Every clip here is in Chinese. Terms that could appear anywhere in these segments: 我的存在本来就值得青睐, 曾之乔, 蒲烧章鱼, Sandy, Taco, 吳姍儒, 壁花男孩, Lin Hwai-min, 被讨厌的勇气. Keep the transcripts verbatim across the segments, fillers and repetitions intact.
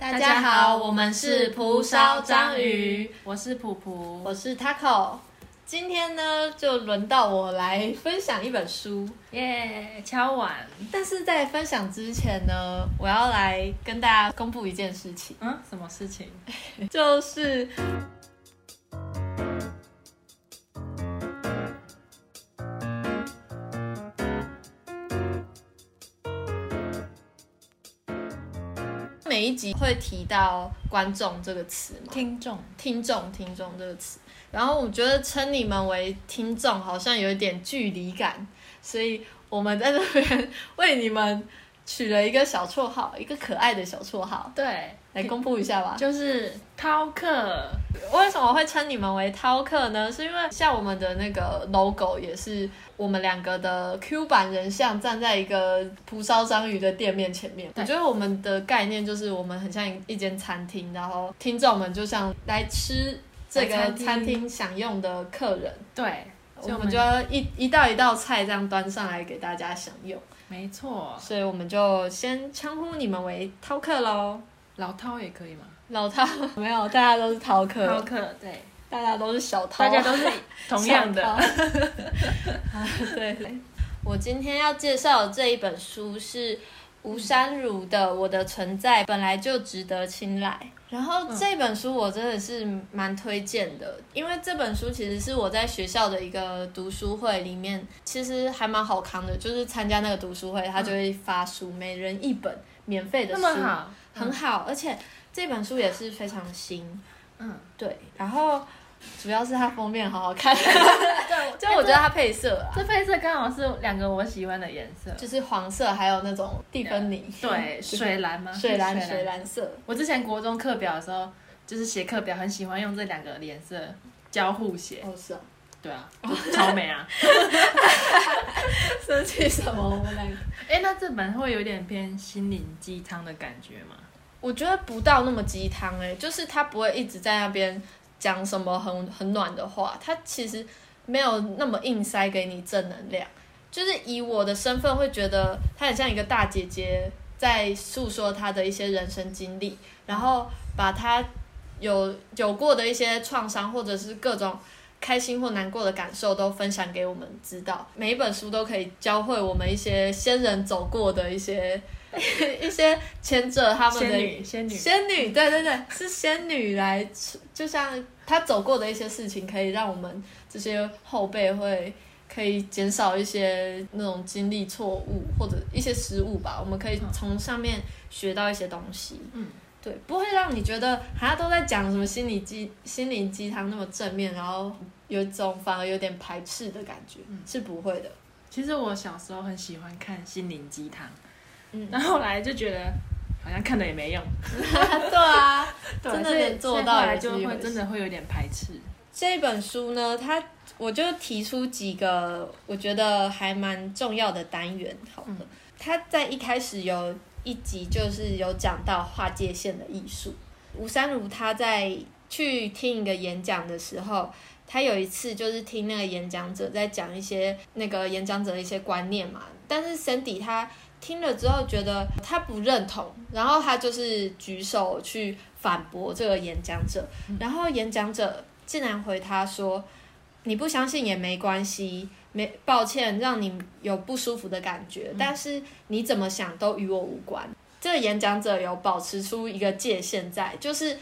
大家好，我们是蒲烧章鱼，我是普普，我是 Taco。今天呢，就轮到我来分享一本书，耶、yeah, ，敲碗。但是在分享之前呢，我要来跟大家公布一件事情。嗯，什么事情？就是。每一集会提到观众这个词吗？听众听众听众这个词，然后我觉得称你们为听众好像有一点距离感，所以我们在这边为你们取了一个小绰号，一个可爱的小绰号。对，来公布一下吧，就是饕客。为什么会称你们为饕客呢？是因为像我们的那个 logo 也是我们两个的 Q 版人像站在一个蒲烧章鱼的店面前面。我觉得我们的概念就是我们很像一间餐厅，然后听众们就像来吃这个餐厅享用的客人。对，我们就要 一, 一道一道菜这样端上来给大家享用。没错，所以我们就先称呼你们为饕客咯。老饕也可以吗？老饕没有，大家都是饕客。饕客，对，大家都是小饕，大家都是同样的。对，我今天要介绍的这一本书是吴姍儒的《我的存在本来就值得青睐》。然后这本书我真的是蛮推荐的，因为这本书其实是我在学校的一个读书会里面，其实还蛮好康的，就是参加那个读书会，他就会发书，每人一本免费的书，那么好，很好，而且这本书也是非常新，嗯，对，然后主要是它封面好好看，对，就我觉得它配色啊，这配色刚好是两个我喜欢的颜色，就是黄色还有那种蒂芬尼，对，水蓝吗？水蓝水蓝色。我之前国中课表的时候，就是写课表很喜欢用这两个颜色交互写。哦，是啊。对啊，超美啊！生气什么？我们两个。哎，那这本会有点偏心灵鸡汤的感觉吗？我觉得不到那么鸡汤哎，就是它不会一直在那边。讲什么很很暖的话，它其实没有那么硬塞给你正能量。就是以我的身份会觉得它很像一个大姐姐在诉说她的一些人生经历，然后把她有有过的一些创伤或者是各种开心或难过的感受都分享给我们知道。每一本书都可以教会我们一些先人走过的一些一些前者他们的仙女仙女仙女，对对对，是仙女来，就像她走过的一些事情，可以让我们这些后辈会可以减少一些那种经历错误或者一些失误吧，我们可以从上面学到一些东西。嗯，对，不会让你觉得好像都在讲什么心理鸡心灵鸡汤那么正面，然后有种反而有点排斥的感觉，嗯，是不会的。其实我小时候很喜欢看心灵鸡汤。嗯，然后后来就觉得好像看了也没用。对啊，对，真的能做到也是一回事，所以后来就会真的会有点排斥。这本书呢，它我就提出几个我觉得还蛮重要的单元好了。嗯，它在一开始有一集就是有讲到划界线的艺术。吴姍儒他在去听一个演讲的时候，他有一次就是听那个演讲者在讲一些那个演讲者的一些观念嘛，但是 Sandy 他听了之后觉得他不认同，然后他就是举手去反驳这个演讲者，然后演讲者竟然回他说：“你不相信也没关系，没抱歉让你有不舒服的感觉，但是你怎么想都与我无关。”这个演讲者有保持出一个界限在，就是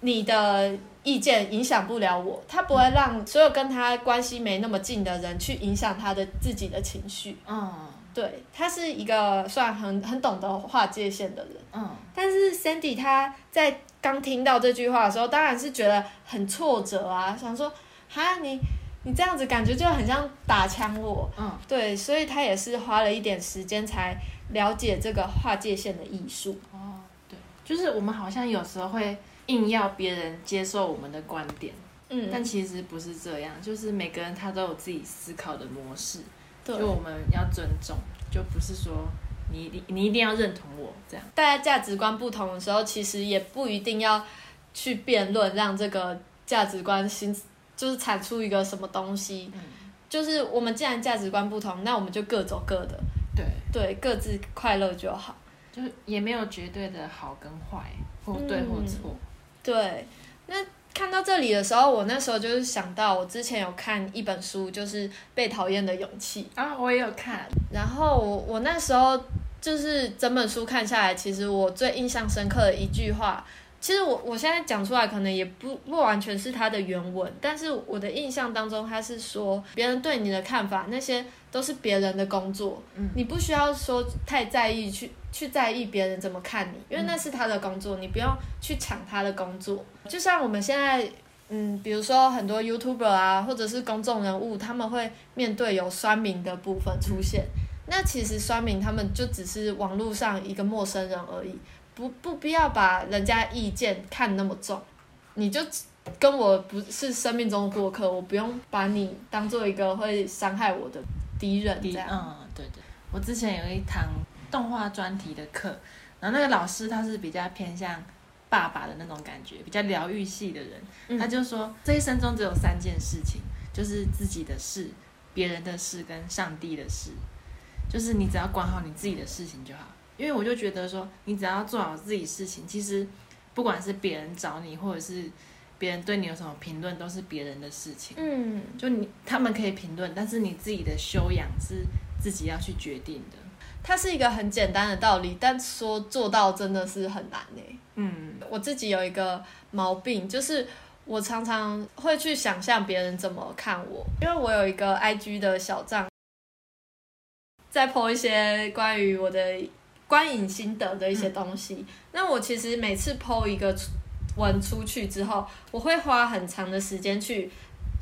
你的意见影响不了我，他不会让所有跟他关系没那么近的人去影响他的自己的情绪。嗯。对，他是一个算很很懂得划界限的人。嗯，但是 Sandy 他在刚听到这句话的时候，当然是觉得很挫折啊，想说哈你你这样子感觉就很像打枪我。嗯，对，所以他也是花了一点时间才了解这个划界限的艺术。哦，对，就是我们好像有时候会硬要别人接受我们的观点，嗯，但其实不是这样，就是每个人他都有自己思考的模式。就我们要尊重，就不是说你你一定要认同我这样。大家价值观不同的时候，其实也不一定要去辩论，让这个价值观新就是产出一个什么东西。嗯，就是我们既然价值观不同，那我们就各走各的。对对，各自快乐就好。就也没有绝对的好跟坏或对或错、嗯、对。那看到这里的时候，我那时候就是想到我之前有看一本书，就是《被讨厌的勇气》啊，我也有看。然后我我那时候就是整本书看下来，其实我最印象深刻的一句话，其实我我现在讲出来可能也不不完全是它的原文，但是我的印象当中，它是说别人对你的看法，那些都是别人的工作，嗯、你不需要说太在意去。去在意别人怎么看你，因为那是他的工作，你不用去抢他的工作。就像我们现在，嗯，比如说很多 YouTuber 啊，或者是公众人物，他们会面对有酸民的部分出现。那其实酸民他们就只是网络上一个陌生人而已，不不必要把人家意见看那么重。你就跟我不是生命中的过客，我不用把你当做一个会伤害我的敌人这样。嗯，对对，我之前有一堂动画专题的课，然后那个老师他是比较偏向爸爸的那种感觉，比较疗愈系的人、嗯、他就说这一生中只有三件事情，就是自己的事、别人的事跟上帝的事，就是你只要管好你自己的事情就好。因为我就觉得说你只要做好自己事情，其实不管是别人找你或者是别人对你有什么评论，都是别人的事情。嗯，就你他们可以评论，但是你自己的修养是自己要去决定的。它是一个很简单的道理，但说做到真的是很难耶、欸、嗯，我自己有一个毛病，就是我常常会去想象别人怎么看我，因为我有一个 I G 的小账，在 po 一些关于我的观影心得的一些东西、嗯、那我其实每次 po 一个文出去之后，我会花很长的时间去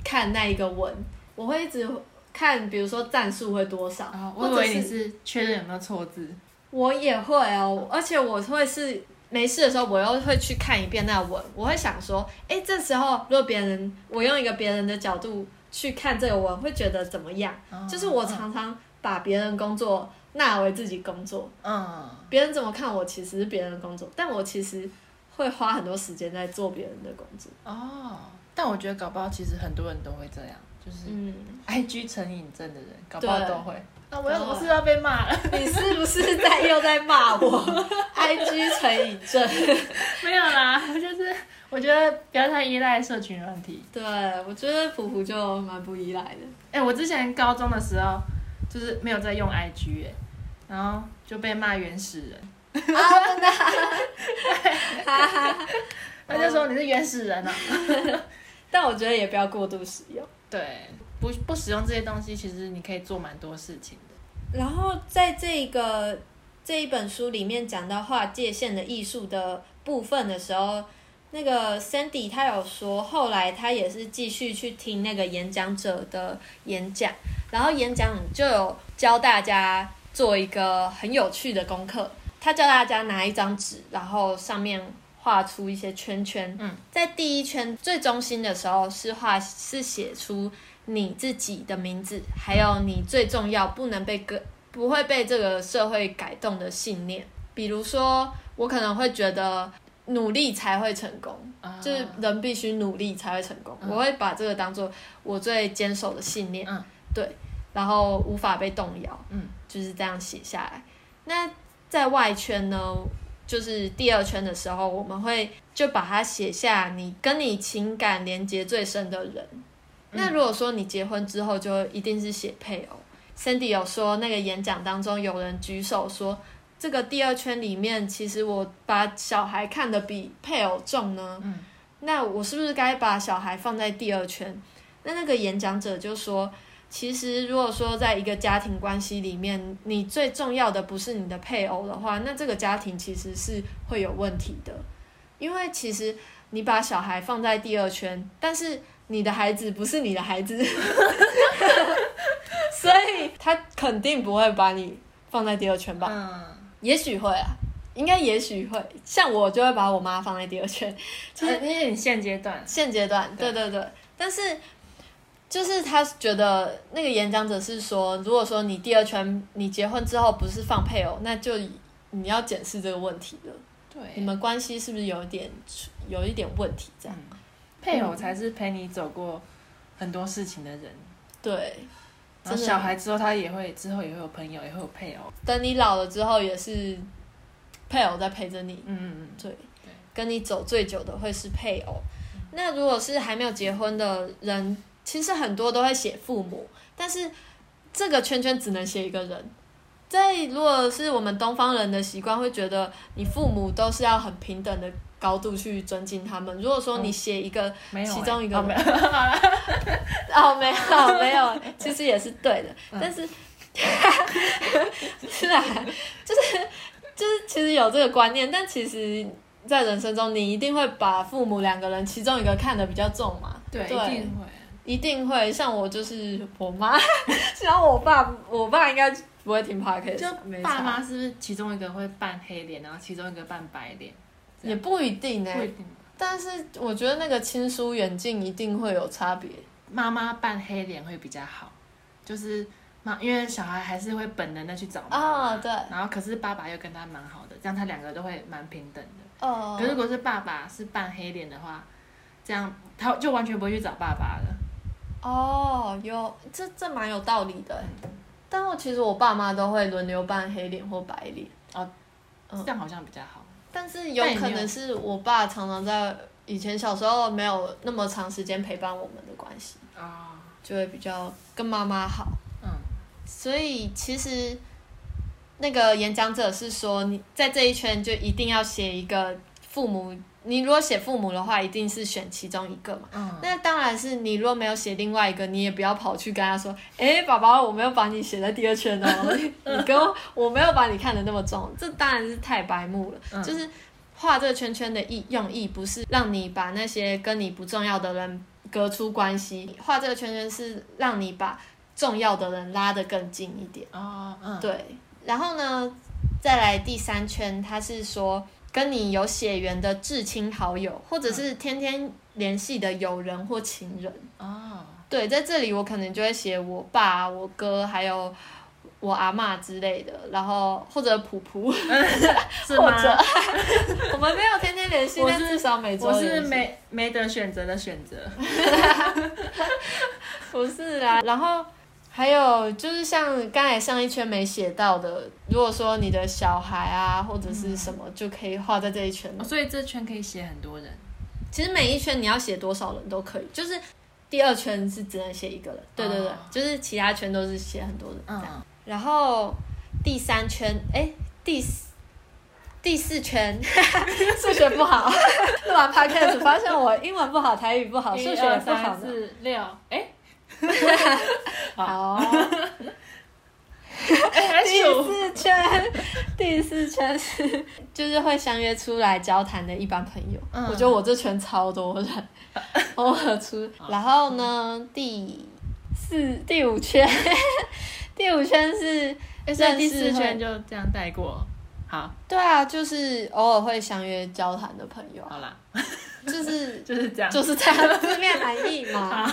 看那一个文，我会一直看比如说赞数会多少、哦、我以为你是确认有没有错字。我也会哦，而且我会是没事的时候我又会去看一遍那文，我会想说哎，这时候如果别人我用一个别人的角度去看这个文会觉得怎么样、哦、就是我常常把别人工作纳为自己工作，嗯，别人怎么看我其实是别人的工作，但我其实会花很多时间在做别人的工作。哦，但我觉得搞不好其实很多人都会这样，就是、嗯、I G 成瘾症的人搞不好都会。那、啊、我又怎么是要被骂了？你是不是在又在骂我I G 成瘾症没有啦，就是我觉得不要太依赖社群软体。对，我觉得普普就蛮不依赖的。哎、欸，我之前高中的时候就是没有在用 I G、欸、然后就被骂原始人啊，真的他就说你是原始人啊但我觉得也不要过度使用。对，不不使用这些东西，其实你可以做蛮多事情的。然后在这个这一本书里面讲到划界限的艺术的部分的时候，那个 Sandy 他有说，后来他也是继续去听那个演讲者的演讲，然后演讲就有教大家做一个很有趣的功课，他教大家拿一张纸，然后上面画出一些圈圈、嗯、在第一圈最中心的时候是画是写出你自己的名字，还有你最重要不能被不会被这个社会改动的信念。比如说我可能会觉得努力才会成功、啊、就是人必须努力才会成功、嗯、我会把这个当作我最坚守的信念、嗯、对，然后无法被动摇、嗯、就是这样写下来。那在外圈呢，就是第二圈的时候，我们会就把它写下你跟你情感连结最深的人、嗯、那如果说你结婚之后就一定是写配偶。 Sandy 有说那个演讲当中有人举手说这个第二圈里面其实我把小孩看得比配偶重呢、嗯、那我是不是该把小孩放在第二圈？那那个演讲者就说其实如果说在一个家庭关系里面你最重要的不是你的配偶的话，那这个家庭其实是会有问题的。因为其实你把小孩放在第二圈，但是你的孩子不是你的孩子所以他肯定不会把你放在第二圈吧、嗯、也许会啊，应该也许会，像我就会把我妈放在第二圈，就是因为你现阶段现阶段对对 对, 对但是就是他觉得那个演讲者是说如果说你第二圈你结婚之后不是放配偶，那就你要检视这个问题了。对，你们关系是不是有点有一点问题这样、嗯、配偶才是陪你走过很多事情的人。对，然后小孩之后他也会之后也会有朋友也会有配偶，等你老了之后也是配偶在陪着你，嗯嗯嗯，对，跟你走最久的会是配偶。那如果是还没有结婚的人，其实很多都会写父母，但是这个圈圈只能写一个人。在如果是我们东方人的习惯，会觉得你父母都是要很平等的高度去尊敬他们。如果说你写一个、嗯、其中一个人，哦没有哦没 有, 没有，其实也是对的，嗯、但是是啊，就是就是其实有这个观念，但其实。在人生中你一定会把父母两个人其中一个看得比较重嘛， 对, 对一定会一定会，像我就是我妈像我爸我爸应该不会听 podcast， 就爸妈是不是其中一个会扮黑脸，然后其中一个扮白脸，也不一定耶、欸、但是我觉得那个亲疏远近一定会有差别，妈妈扮黑脸会比较好，就是因为小孩还是会本能的去找妈妈、哦、对，然后可是爸爸又跟他蛮好的，这样他两个都会蛮平等的。Oh. 可是如果是爸爸是扮黑脸的话，这样他就完全不会去找爸爸了。哦、oh, ，有这这蛮有道理的、嗯，但我其实我爸妈都会轮流扮黑脸或白脸。哦，这样好像比较好。嗯、但是有可能是我爸常常在以前小时候没有那么长时间陪伴我们的关系啊， oh. 就会比较跟妈妈好。嗯，所以其实。那个演讲者是说，你在这一圈就一定要写一个父母，你如果写父母的话，一定是选其中一个嘛。嗯、那当然是你如果没有写另外一个，你也不要跑去跟他说，哎、欸，爸爸，我没有把你写在第二圈哦，你跟我我没有把你看得那么重，这当然是太白目了。嗯、就是画这个圈圈的意用意，不是让你把那些跟你不重要的人隔出关系，画这个圈圈是让你把重要的人拉得更近一点。哦，嗯，对。然后呢，再来第三圈，他是说跟你有血缘的至亲好友，或者是天天联系的友人或情人。哦、oh. ，对，在这里我可能就会写我爸、我哥，还有我阿嬷之类的，然后或者普普，是吗？或者我们没有天天联系，但至少每周我是没没得选择的选择，不是啦，然后。还有就是像刚才上一圈没写到的，如果说你的小孩啊或者是什么，就可以画在这一圈、哦、所以这圈可以写很多人，其实每一圈你要写多少人都可以，就是第二圈是只能写一个人，对对对、哦、就是其他圈都是写很多人这样、嗯、然后第三圈哎，第四第四圈数学不好录完 podcast 发现我英文不好台语不好数学也不好一二三四六哎好，第四圈，第四圈是就是会相约出来交谈的一般朋友。嗯、我觉得我这圈超多人，偶尔出。然后呢，第四、第五圈，第五圈是认识，第四圈就这样带过。好，对啊，就是偶尔会相约交谈的朋友。好啦。就是就是这样，就是这样字面含义嘛。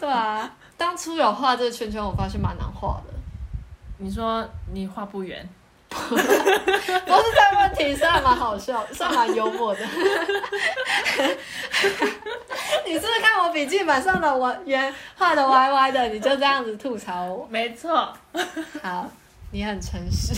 对啊，当初有画这个圈圈，我发现蛮难画的。你说你画不圆，不是在问题上蛮好笑，算蛮幽默的。你是不是看我笔记本上的我圆画的歪歪的，你就这样子吐槽我？没错。好，你很诚实。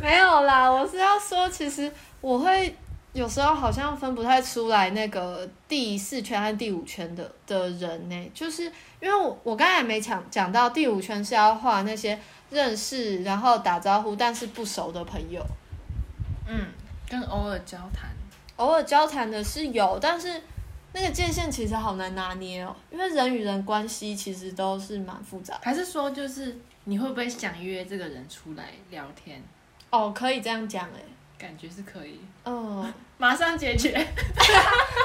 没有啦，我是要说，其实我会。有时候好像分不太出来那个第四圈和第五圈的的人呢、欸，就是因为我我刚才没讲讲到第五圈是要画那些认识然后打招呼但是不熟的朋友，嗯，跟偶尔交谈，偶尔交谈的是有，但是那个界限其实好难拿捏哦，因为人与人关系其实都是蛮复杂的。还是说就是你会不会想约这个人出来聊天？哦，可以这样讲哎、欸。感觉是可以，嗯，马上解决，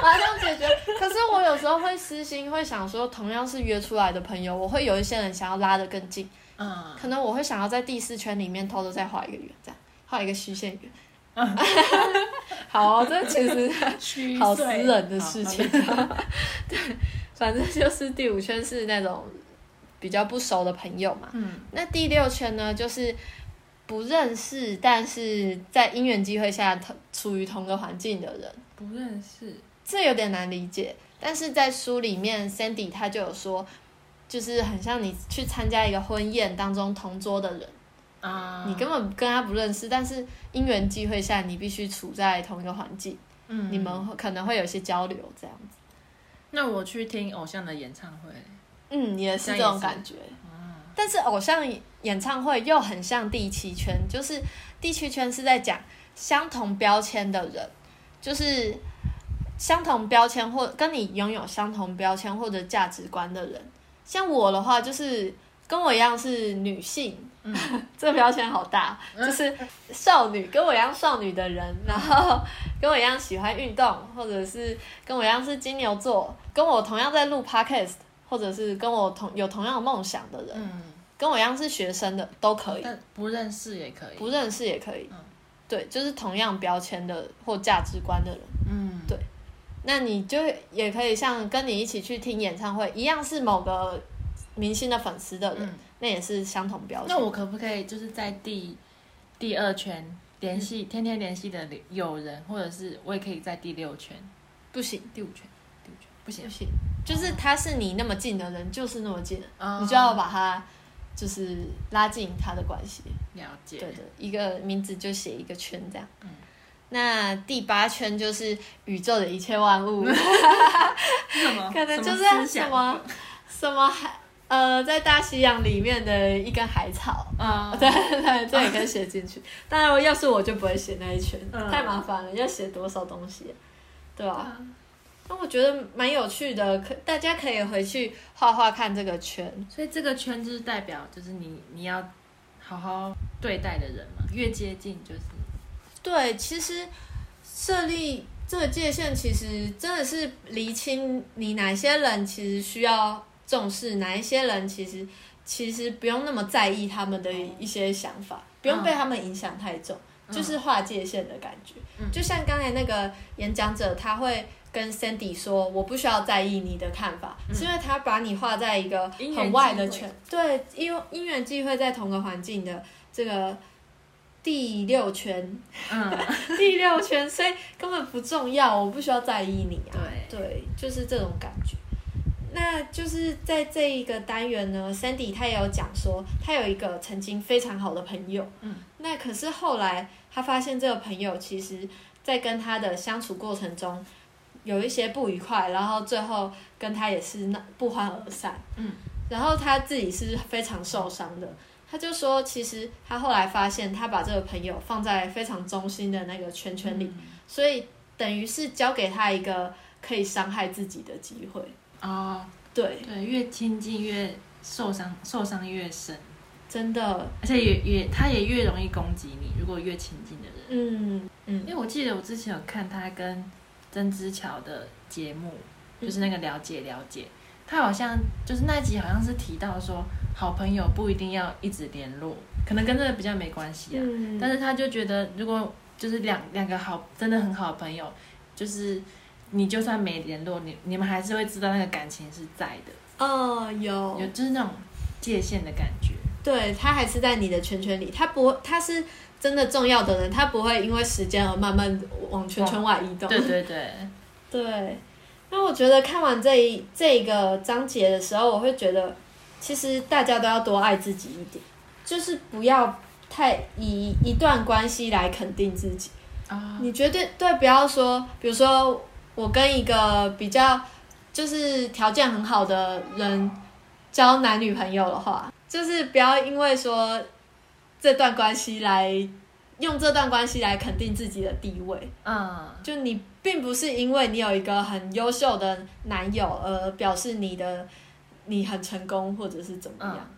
马上解决。可是我有时候会私心，会想说，同样是约出来的朋友，我会有一些人想要拉得更近，嗯，可能我会想要在第四圈里面偷偷再画一个圆，这样画一个虚线圆。嗯、好、哦，这其实好私人的事情。对，反正就是第五圈是那种比较不熟的朋友嘛，嗯，那第六圈呢，就是。不认识，但是在因缘机会下处于同个环境的人，不认识，这有点难理解。但是在书里面 ，Sandy 他就有说，就是很像你去参加一个婚宴当中同桌的人，啊，你根本跟他不认识，但是因缘际会下你必须处在同一个环境，嗯，你们可能会有一些交流这样子。那我去听偶像的演唱会，嗯，也是这种感觉。但是偶像演唱会又很像地区圈，就是地区圈是在讲相同标签的人，就是相同标签或跟你拥有相同标签或者价值观的人。像我的话就是跟我一样是女性，嗯，这个标签好大，就是少女，跟我一样少女的人，然后跟我一样喜欢运动，或者是跟我一样是金牛座，跟我同样在录 podcast，或者是跟我同有同样的梦想的人，嗯，跟我一样是学生的都可以，但不认识也可以，不认识也可以，嗯，对，就是同样标签的或价值观的人，嗯，对，那你就也可以像跟你一起去听演唱会一样是某个明星的粉丝的人，嗯，那也是相同标签。那我可不可以就是在第第二圈联系，嗯，天天联系的友人，或者是我也可以在第六圈？不行，第五圈。不行不行，就是他是你那么近的人，就是那么近，哦，你就要把他就是拉近他的关系。了解，对的，一个名字就写一个圈这样。嗯，那第八圈就是宇宙的一切万物，什么？可能就是什么什么海呃，在大西洋里面的一根海草。嗯，对对，这也可以写进去。当然，嗯，要是我就不会写那一圈，嗯，太麻烦了，要写多少东西，对吧，啊？嗯，那我觉得蛮有趣的，可大家可以回去画画看这个圈。所以这个圈就是代表，就是你你要好好对待的人嘛，越接近就是。对，其实设立这个界限，其实真的是厘清你哪些人其实需要重视，哪一些人其实其实不用那么在意他们的一些想法，嗯，不用被他们影响太重，嗯，就是划界限的感觉。嗯，就像刚才那个演讲者，他会跟 Sandy 说我不需要在意你的看法，嗯，是因为他把你画在一个很外的圈。对，因为因缘际会在同个环境的这个第六圈，嗯，第六圈，所以根本不重要，我不需要在意你啊。对，对，就是这种感觉。那就是在这一个单元呢 Sandy 他也有讲说他有一个曾经非常好的朋友，嗯，那可是后来他发现这个朋友其实在跟他的相处过程中有一些不愉快，然后最后跟他也是不欢而散，嗯，然后他自己是非常受伤的。他就说其实他后来发现他把这个朋友放在非常中心的那个圈圈里，嗯，所以等于是交给他一个可以伤害自己的机会。哦，对对，越亲近越受伤，受伤越深，真的，而且也也他也越容易攻击你，如果越亲近的人。嗯嗯，因为我记得我之前有看他跟曾之乔的节目，就是那个了解了解，嗯，他好像就是那集好像是提到说好朋友不一定要一直联络，可能跟这个比较没关系啊，嗯，但是他就觉得如果就是两两个好真的很好的朋友，就是你就算没联络，你你们还是会知道那个感情是在的。哦，有有，就是那种界限的感觉。对，他还是在你的圈圈里，他不他是真的重要的人，他不会因为时间而慢慢往圈圈外移动。对对对对。那我觉得看完这一这一个章节的时候，我会觉得其实大家都要多爱自己一点，就是不要太以一段关系来肯定自己啊，哦，你绝对对不要说比如说我跟一个比较就是条件很好的人交男女朋友的话，就是不要因为说这段关系来用这段关系来肯定自己的地位，嗯，就你并不是因为你有一个很优秀的男友而表示你的你很成功或者是怎么样，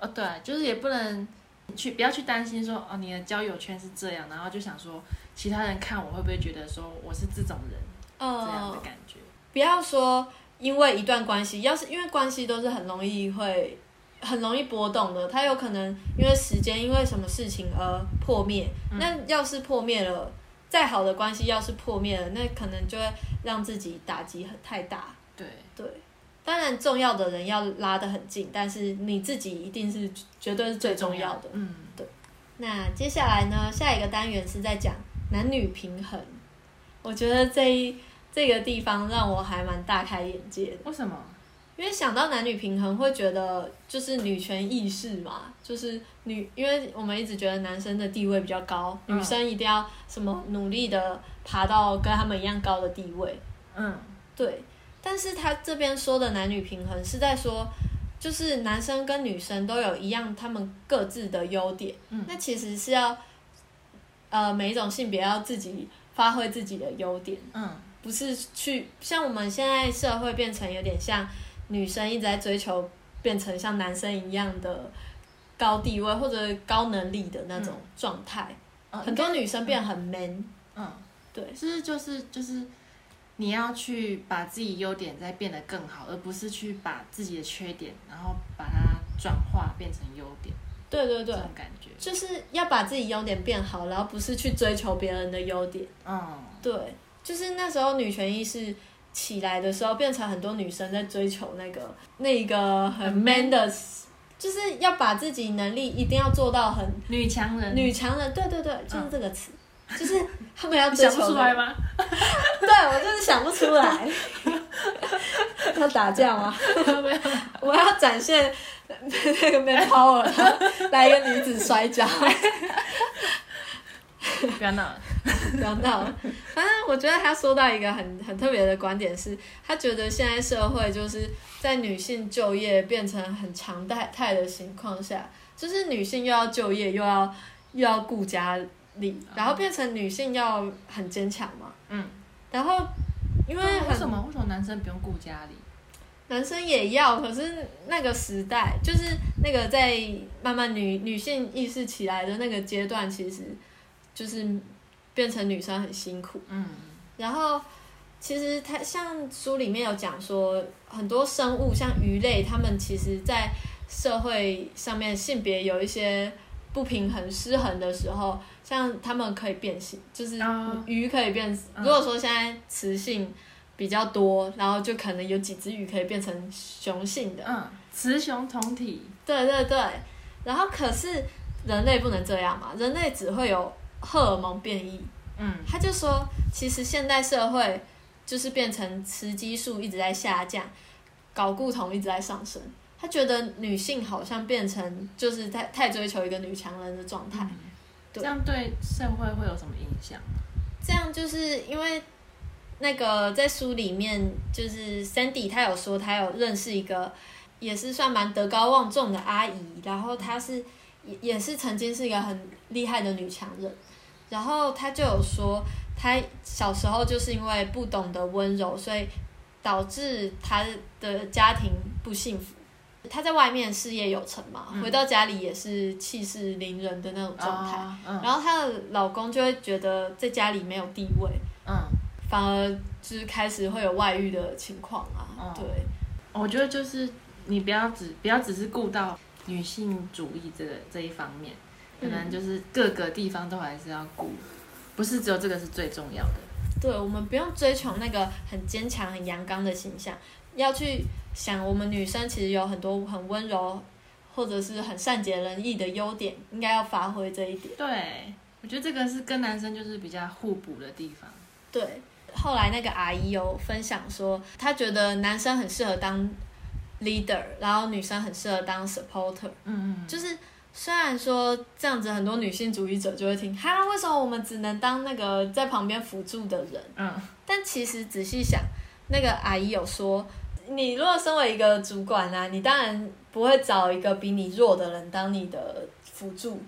嗯，哦，对，就是也不能去不要去担心说哦你的交友圈是这样，然后就想说其他人看我会不会觉得说我是这种人，嗯，这样的感觉。不要说因为一段关系，要是因为关系都是很容易会。很容易波动的，它有可能因为时间因为什么事情而破灭，嗯，那要是破灭了，再好的关系要是破灭了，那可能就会让自己打击很太大。对对，当然重要的人要拉得很近，但是你自己一定是绝对是最重要的。嗯，对。那接下来呢，下一个单元是在讲男女平衡，我觉得这一这个地方让我还蛮大开眼界的。为什么？因为想到男女平衡会觉得就是女权意识嘛，就是女，因为我们一直觉得男生的地位比较高，嗯、女生一定要什么努力的爬到跟他们一样高的地位，嗯，对。但是他这边说的男女平衡是在说，就是男生跟女生都有一样他们各自的优点，嗯、那其实是要呃每一种性别要自己发挥自己的优点，嗯，不是去像我们现在社会变成有点像。女生一直在追求变成像男生一样的高地位或者高能力的那种状态，嗯、很多女生变很 man， 嗯，对，是就是就是你要去把自己优点再变得更好，而不是去把自己的缺点然后把它转化变成优点，对对对，这种感觉就是要把自己优点变好，然后不是去追求别人的优点，嗯，对，就是那时候女权意识起来的时候，变成很多女生在追求那个那个很 man 的，就是要把自己能力一定要做到很女强人，女强人，对对对，就是这个词，嗯、就是他们要追求。想不出来吗？对，我就是想不出来。要打架吗？我要展现那个 man power， 来一个女子摔跤。不要闹了，不要闹了。反正我觉得他说到一个很很特别的观点是，他觉得现在社会就是在女性就业变成很常态的情况下，就是女性又要就业又要又要顾家里，然后变成女性要很坚强嘛。嗯。然后因为为什么为什么男生不用顾家里？男生也要，可是那个时代就是那个在慢慢女女性意识起来的那个阶段，其实。就是变成女生很辛苦，嗯，然后其实他像书里面有讲说，很多生物像鱼类，他们其实在社会上面性别有一些不平衡、失衡的时候，像他们可以变性，就是鱼可以变。哦、如果说现在雌性比较多，然后就可能有几只鱼可以变成雄性的，嗯，雌雄同体。对对对，然后可是人类不能这样嘛，人类只会有。荷尔蒙变异，嗯，他就说，其实现代社会就是变成雌激素一直在下降，睾固酮一直在上升。他觉得女性好像变成就是太太追求一个女强人的状态，嗯、这样对社会会有什么影响？这样就是因为那个在书里面，就是 Sandy 他有说，他有认识一个也是算蛮德高望重的阿姨，然后她是。也是曾经是一个很厉害的女强人，然后她就有说，她小时候就是因为不懂得温柔，所以导致她的家庭不幸福。她在外面事业有成嘛，嗯、回到家里也是气势凌人的那种状态，哦嗯、然后她的老公就会觉得在家里没有地位，嗯，反而就是开始会有外遇的情况啊。哦、对，我觉得就是你不要只不要只是顾到。女性主义这个这一方面，可能就是各个地方都还是要顾，不是只有这个是最重要的。对，我们不用追求那个很坚强、很阳刚的形象，要去想我们女生其实有很多很温柔，或者是很善解人意的优点，应该要发挥这一点。对，我觉得这个是跟男生就是比较互补的地方。对，后来那个阿姨有分享说，她觉得男生很适合当。leader， 然后女生很适合当 supporter， 嗯嗯，就是虽然说这样子很多女性主义者就会听，哈，为什么我们只能当那个在旁边辅助的人？嗯，但其实仔细想，那个阿姨有说，你如果身为一个主管啊，你当然不会找一个比你弱的人当你的辅助，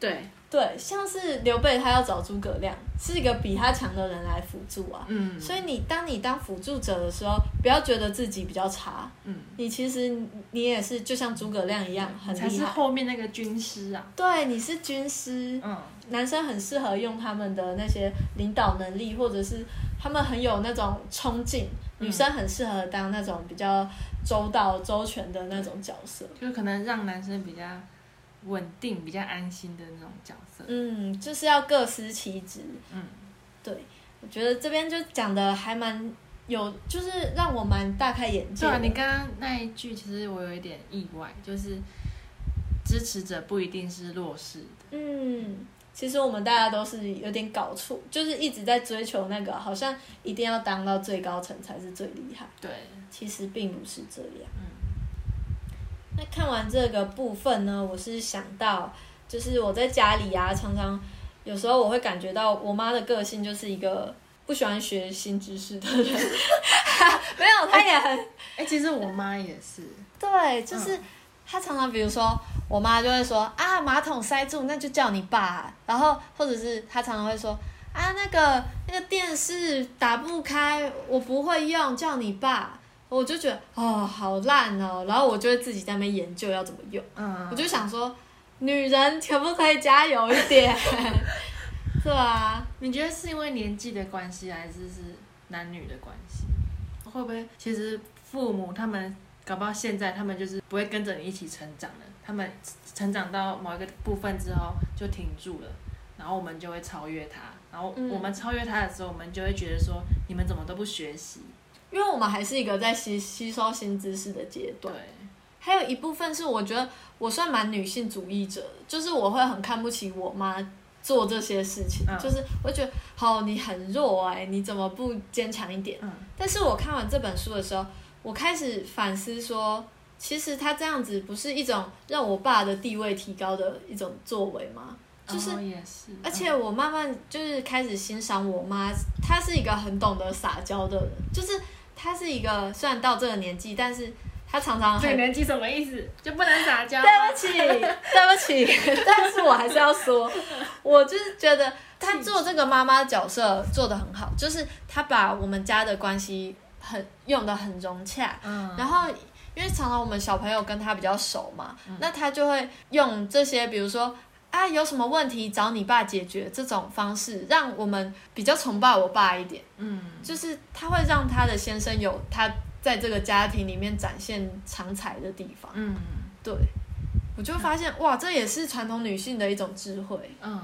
对对，像是刘备他要找诸葛亮，是一个比他强的人来辅助啊。嗯，所以你当你当辅助者的时候，不要觉得自己比较差。嗯，你其实你也是就像诸葛亮一样很厉害，才是后面那个军师啊。对，你是军师。嗯，男生很适合用他们的那些领导能力，或者是他们很有那种冲劲。女生很适合当那种比较周到周全的那种角色，就可能让男生比较。稳定比较安心的那种角色，嗯，就是要各司其职，嗯，对，我觉得这边就讲的还蛮有，就是让我蛮大开眼界的。对啊，你刚刚那一句其实我有一点意外，就是支持者不一定是弱势的，嗯，其实我们大家都是有点搞错，就是一直在追求那个好像一定要当到最高层才是最厉害，对，其实并不是这样。嗯，那看完这个部分呢，我是想到就是我在家里啊，常常有时候我会感觉到我妈的个性就是一个不喜欢学新知识的人。没有，她也很哎、欸欸，其实我妈也是，对，就是、嗯、她常常比如说我妈就会说啊马桶塞住那就叫你爸，然后或者是她常常会说啊那个那个电视打不开我不会用叫你爸，我就觉得哦好烂哦，然后我就会自己在那边研究要怎么用、嗯、我就想说女人可不可以加油一点。对啊，你觉得是因为年纪的关系还是是男女的关系？会不会其实父母他们搞不好现在他们就是不会跟着你一起成长了，他们成长到某一个部分之后就停住了，然后我们就会超越他，然后我们超越他的时候、嗯、我们就会觉得说你们怎么都不学习，因为我们还是一个在 吸, 吸收新知识的阶段。对，还有一部分是我觉得我算蛮女性主义者，就是我会很看不起我妈做这些事情、嗯、就是我觉得好、哦、你很弱哎、欸，你怎么不坚强一点、嗯、但是我看完这本书的时候我开始反思说其实他这样子不是一种让我爸的地位提高的一种作为吗？就是、哦、也是，而且我慢慢就是开始欣赏我妈，她是一个很懂得撒娇的人，就是她是一个虽然到这个年纪，但是她常常这个年纪什么意思？就不能撒娇？对不起，对不起，但是我还是要说，我就是觉得她做这个妈妈角色做得很好，就是她把我们家的关系很用得很融洽，嗯，然后因为常常我们小朋友跟她比较熟嘛，嗯、那她就会用这些，比如说。啊，有什么问题找你爸解决这种方式，让我们比较崇拜我爸一点。嗯，就是他会让他的先生有他在这个家庭里面展现长才的地方。嗯，对，我就发现、嗯、哇，这也是传统女性的一种智慧。嗯，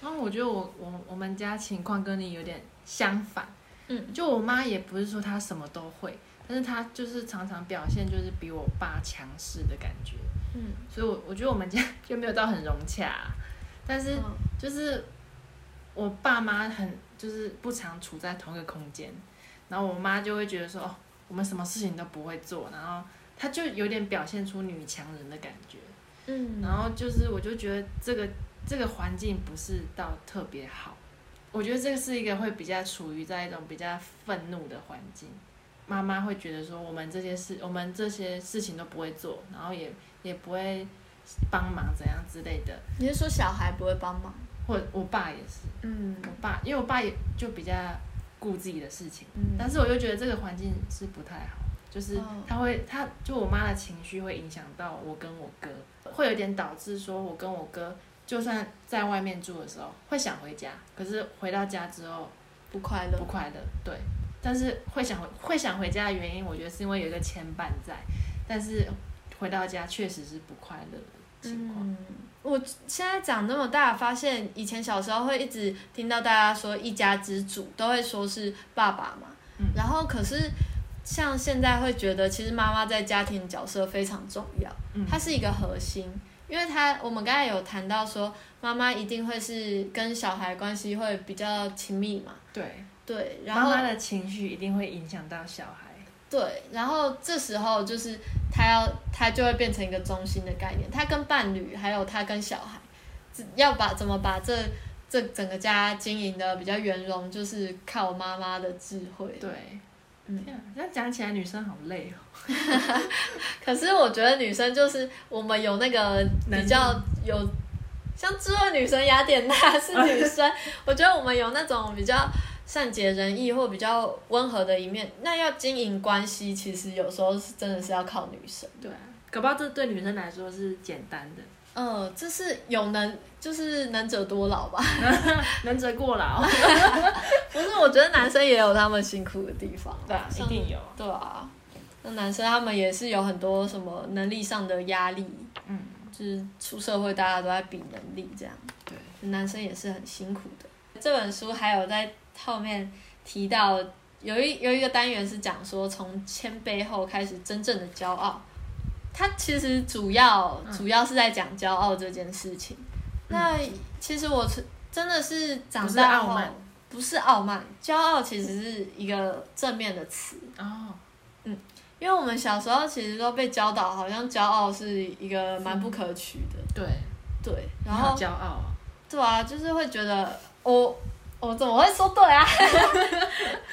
然后我觉得我我我们家情况跟你有点相反。嗯，就我妈也不是说她什么都会，但是她就是常常表现就是比我爸强势的感觉。嗯，所以我我觉得我们家就没有到很融洽、啊，但是就是我爸妈很就是不常处在同一个空间，然后我妈就会觉得说哦，我们什么事情都不会做，然后她就有点表现出女强人的感觉，嗯，然后就是我就觉得这个这个环境不是到特别好，我觉得这是一个会比较处于在一种比较愤怒的环境。妈妈会觉得说我们这些事我们这些事情都不会做，然后也也不会帮忙怎样之类的。你是说小孩不会帮忙？或我爸也是，嗯，我爸因为我爸也就比较顾自己的事情、嗯、但是我就觉得这个环境是不太好，就是他会、哦、他就我妈的情绪会影响到我跟我哥，会有点导致说我跟我哥就算在外面住的时候会想回家，可是回到家之后不快乐不快乐，对，但是会想回会想回家的原因，我觉得是因为有一个牵绊在，但是回到家确实是不快乐的情况。嗯，我现在长那么大，发现以前小时候会一直听到大家说一家之主，都会说是爸爸嘛。嗯。然后可是像现在会觉得，其实妈妈在家庭角色非常重要，嗯、她是一个核心，因为她我们刚才有谈到说，妈妈一定会是跟小孩关系会比较亲密嘛。对。对，然后妈妈的情绪一定会影响到小孩。对，然后这时候就是他要他就会变成一个中心的概念，他跟伴侣还有他跟小孩，要把怎么把这这整个家经营的比较圆融，就是靠妈妈的智慧。对，嗯，这样讲起来女生好累哦。可是我觉得女生就是我们有那个比较有。像智慧女神雅典娜是女生，我觉得我们有那种比较善解人意或比较温和的一面。那要经营关系，其实有时候是真的是要靠女生。对啊，搞不好这对女生来说是简单的。嗯，这是有能，就是能者多劳吧，能者过劳。不是，我觉得男生也有他们辛苦的地方。对啊，一定有。对啊，那男生他们也是有很多什么能力上的压力。嗯。就是出社会大家都在比能力这样，对，男生也是很辛苦的。这本书还有在后面提到有一有一个单元是讲说从谦卑后开始真正的骄傲，它其实主要、嗯、主要是在讲骄傲这件事情。那其实我真的是长大后，不是傲慢，不是傲慢，骄傲其实是一个正面的词哦。嗯，因为我们小时候其实都被教导，好像骄傲是一个蛮不可取的。嗯、对对，然后骄傲啊，对啊，就是会觉得我我怎么会说对啊？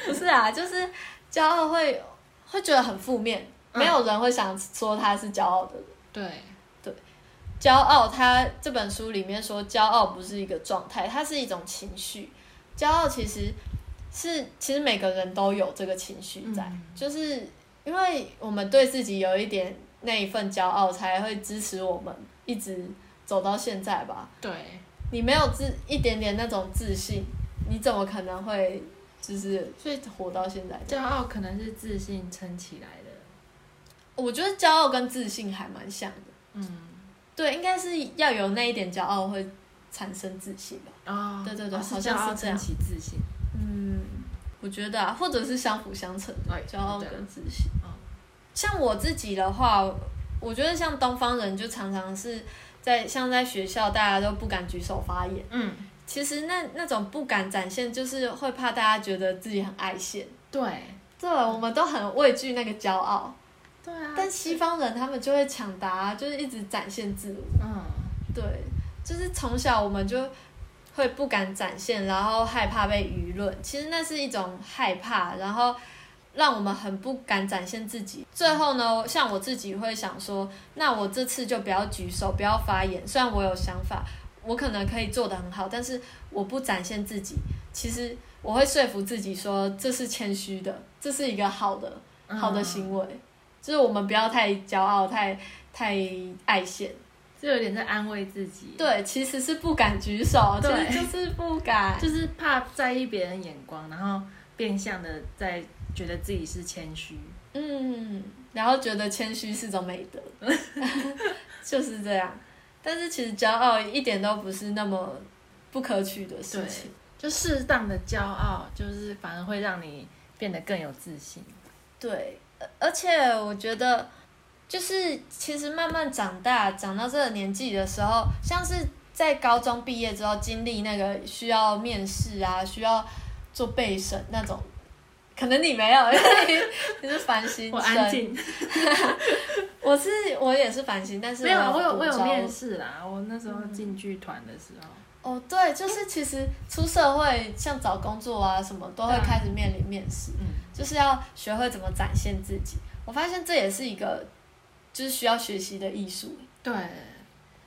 不是啊，就是骄傲会会觉得很负面，没有人会想说他是骄傲的人。对、嗯、对，骄傲，他这本书里面说，骄傲不是一个状态，它是一种情绪。骄傲其实是其实每个人都有这个情绪在、嗯，就是因为我们对自己有一点那一份骄傲，才会支持我们一直走到现在吧。对，你没有自一点点那种自信，你怎么可能会就是所以活到现在？骄傲可能是自信撑起来的。我觉得骄傲跟自信还蛮像的。嗯，对，应该是要有那一点骄傲会产生自信吧。哦，对对对，哦、好像是这样。起自信。嗯，我觉得啊，或者是相辅相成的，骄傲跟自信。哦，像我自己的话，我觉得像东方人就常常是在像在学校，大家都不敢举手发言。嗯，其实那那种不敢展现，就是会怕大家觉得自己很爱现。对，对，我们都很畏惧那个骄傲。对啊，但西方人他们就会抢答，就是一直展现自我。嗯，对，就是从小我们就会不敢展现，然后害怕被舆论。其实那是一种害怕，然后让我们很不敢展现自己。最后呢，像我自己会想说，那我这次就不要举手，不要发言。虽然我有想法，我可能可以做得很好，但是我不展现自己。其实我会说服自己说，这是谦虚的，这是一个好的好的行为。嗯，就是我们不要太骄傲，太太爱现，就有点在安慰自己。对，其实是不敢举手，就是就是不敢，就是怕在意别人眼光，然后变相的在觉得自己是谦虚。嗯，然后觉得谦虚是种美德，就是这样。但是其实骄傲一点都不是那么不可取的事情，就适当的骄傲，就是反而会让你变得更有自信。对。而且我觉得就是其实慢慢长大长到这个年纪的时候，像是在高中毕业之后经历那个需要面试啊，需要做备审那种，可能你没有，因为你是繁星生。我安静。我是我也是繁星，但是我没有我有我有面试啦，我那时候进剧团的时候。嗯哦、oh, 对，就是其实出社会像找工作啊什么都会开始面临面试、嗯、就是要学会怎么展现自己。我发现这也是一个就是需要学习的艺术。对，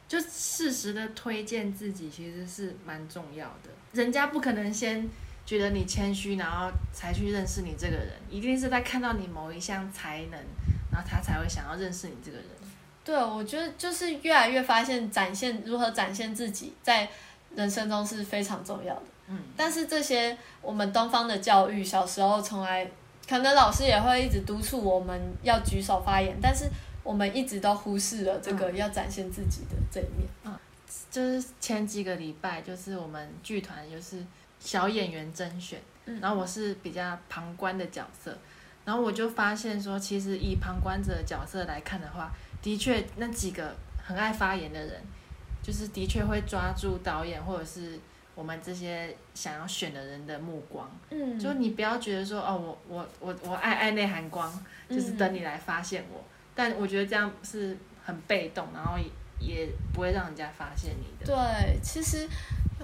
就适时的推荐自己其实是蛮重要的，人家不可能先觉得你谦虚然后才去认识你这个人，一定是在看到你某一项才能，然后他才会想要认识你这个人。对，我觉得就是越来越发现展现如何展现自己在人生中是非常重要的。嗯，但是这些我们东方的教育小时候从来可能老师也会一直督促我们要举手发言，但是我们一直都忽视了这个要展现自己的这一面。嗯，就是前几个礼拜就是我们剧团就是小演员甄选、嗯、然后我是比较旁观的角色，然后我就发现说其实以旁观者的角色来看的话，的确那几个很爱发言的人就是的确会抓住导演或者是我们这些想要选的人的目光。嗯，就你不要觉得说哦，我我我我爱爱内涵光，就是等你来发现我、嗯、但我觉得这样是很被动，然后 也, 也不会让人家发现你的。对，其实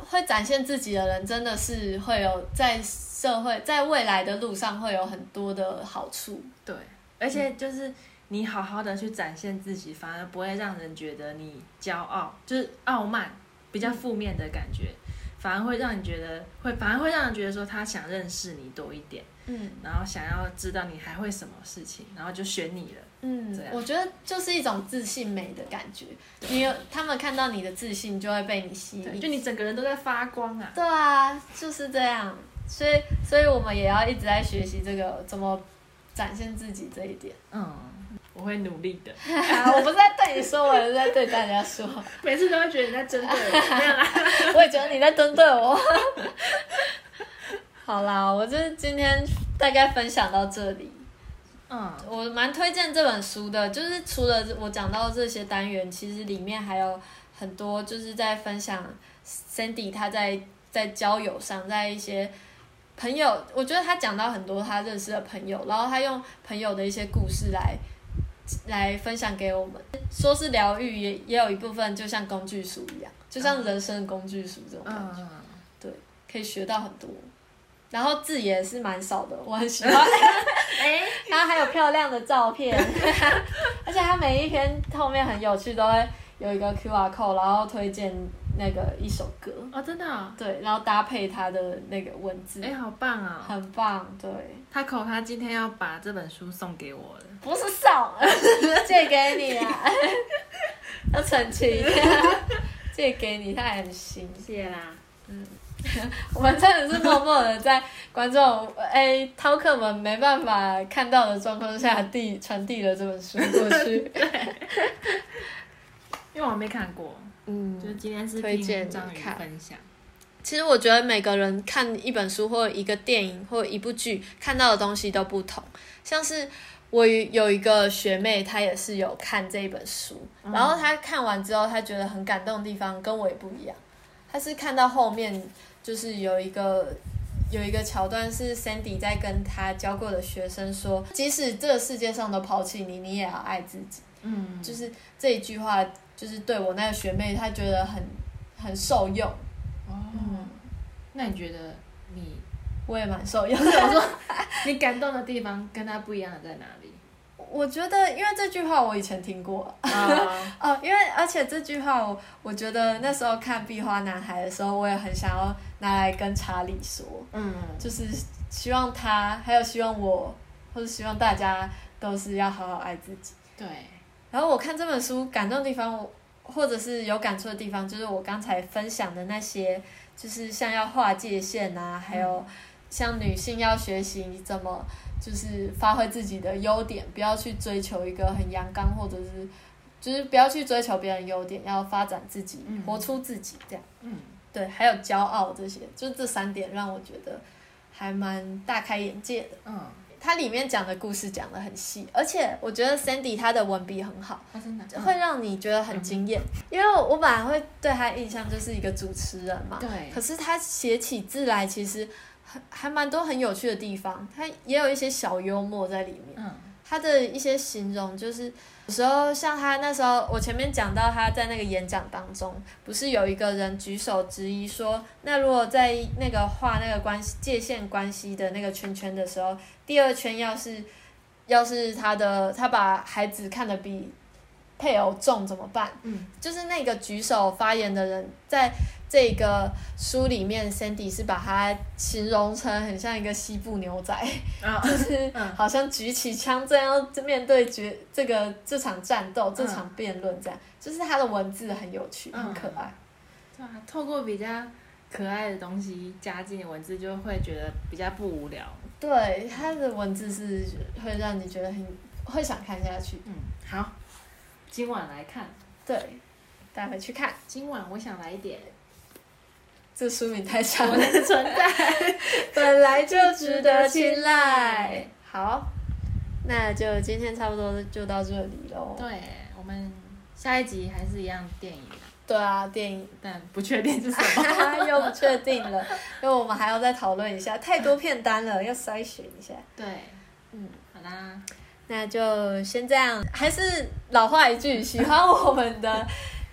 会展现自己的人真的是会有在社会在未来的路上会有很多的好处。对，而且就是、嗯你好好的去展现自己，反而不会让人觉得你骄傲，就是傲慢，比较负面的感觉，反而会让你觉得会，反而会让人觉得说他想认识你多一点，嗯，然后想要知道你还会什么事情，然后就选你了，嗯，这样我觉得就是一种自信美的感觉。你有他们看到你的自信，就会被你吸引，就你整个人都在发光啊。对啊，就是这样，所以所以我们也要一直在学习这个怎么展现自己这一点，嗯。我会努力的、啊、我不是在对你说，我是在对大家说。每次都会觉得你在针对我，没有啦。我也觉得你在针对我。好啦，我就是今天大概分享到这里。嗯，我蛮推荐这本书的，就是除了我讲到这些单元，其实里面还有很多就是在分享 Sandy 她在在交友上，在一些朋友，我觉得她讲到很多她认识的朋友，然后她用朋友的一些故事来来分享给我们，说是疗愈，也也有一部分就像工具书一样，就像人生工具书这种感觉，嗯、对，可以学到很多。然后字也是蛮少的，我很喜欢。哎，它还有漂亮的照片，而且它每一篇后面很有趣，都会有一个 Q R code， 然后推荐那个一首歌。哦，真的、哦。对，然后搭配它的那个文字。哎，好棒啊、哦！很棒，对。Taco 他今天要把这本书送给我了。不是送，借给你啊！要澄清，借给你，他很行。谢啦。嗯。我们真的是默默的在观众哎饕客们没办法看到的状况下递传递了这本书过去，因为我没看过，嗯，就是今天是推荐章鱼分享。其实我觉得每个人看一本书或一个电影或一部剧看到的东西都不同，像是我有一个学妹，她也是有看这一本书，嗯、然后她看完之后，她觉得很感动的地方跟我也不一样，她是看到后面。就是有一个有一个桥段是 Sandy 在跟他教过的学生说，即使这个世界上都抛弃你，你也要爱自己。嗯，就是这一句话，就是对我那个学妹，她觉得很很受用。哦，嗯、那你觉得你我也蛮受用的。我说你感动的地方跟他不一样的在哪里？我觉得，因为这句话我以前听过，哦、oh. 呃，因为而且这句话我我觉得那时候看《壁花男孩》的时候，我也很想要拿来跟查理说，嗯，就是希望他，还有希望我，或者希望大家都是要好好爱自己。对。然后我看这本书感动的地方，或者是有感触的地方，就是我刚才分享的那些，就是像要划界限啊，还有像女性要学习怎么。就是发挥自己的优点，不要去追求一个很阳刚，或者是就是不要去追求别人优点，要发展自己，嗯、活出自己这样。嗯，对，还有骄傲这些，就这三点让我觉得还蛮大开眼界的。嗯，它里面讲的故事讲得很细，而且我觉得 Sandy 她的文笔很好，啊、真的会让你觉得很惊艳。嗯、因为我本来会对她印象就是一个主持人嘛，对，可是她写起字来其实。还蛮多很有趣的地方，它也有一些小幽默在里面。嗯，它的一些形容就是有时候像他那时候，我前面讲到他在那个演讲当中，不是有一个人举手质疑说，那如果在那个画那个关系界限关系的那个圈圈的时候，第二圈要是要是他的他把孩子看得比配偶重怎么办？嗯，就是那个举手发言的人在。这个书里面 ，Sandy 是把它形容成很像一个西部牛仔， oh, 就是好像举起枪这样面对决这个这场战斗、这场辩论这样，就是他的文字很有趣、很可爱。对啊，透过比较可爱的东西加进文字，就会觉得比较不无聊。对，他的文字是会让你觉得很会想看下去。嗯，好，今晚来看。对，带回去看。今晚我想来一点。这书名太长了，我的存在本来就值得青睐。好，那就今天差不多就到这里咯。对，我们下一集还是一样电影。对啊，电影，但不确定是什么，又不确定了，因为我们还要再讨论一下，太多片单了，要筛选一下。对，嗯，好啦，那就先这样。还是老话一句，喜欢我们的。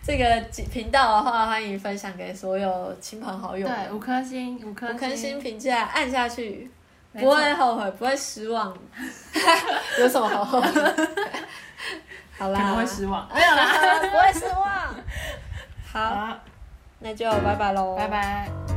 这个频道的话，欢迎分享给所有亲朋好友。对，五颗星，五颗星，五颗星评价按下去，不会后悔，不会失望。有什么好后悔？好啦，可能会失望，没有啦，不会失望。好，好，那就拜拜喽，拜拜。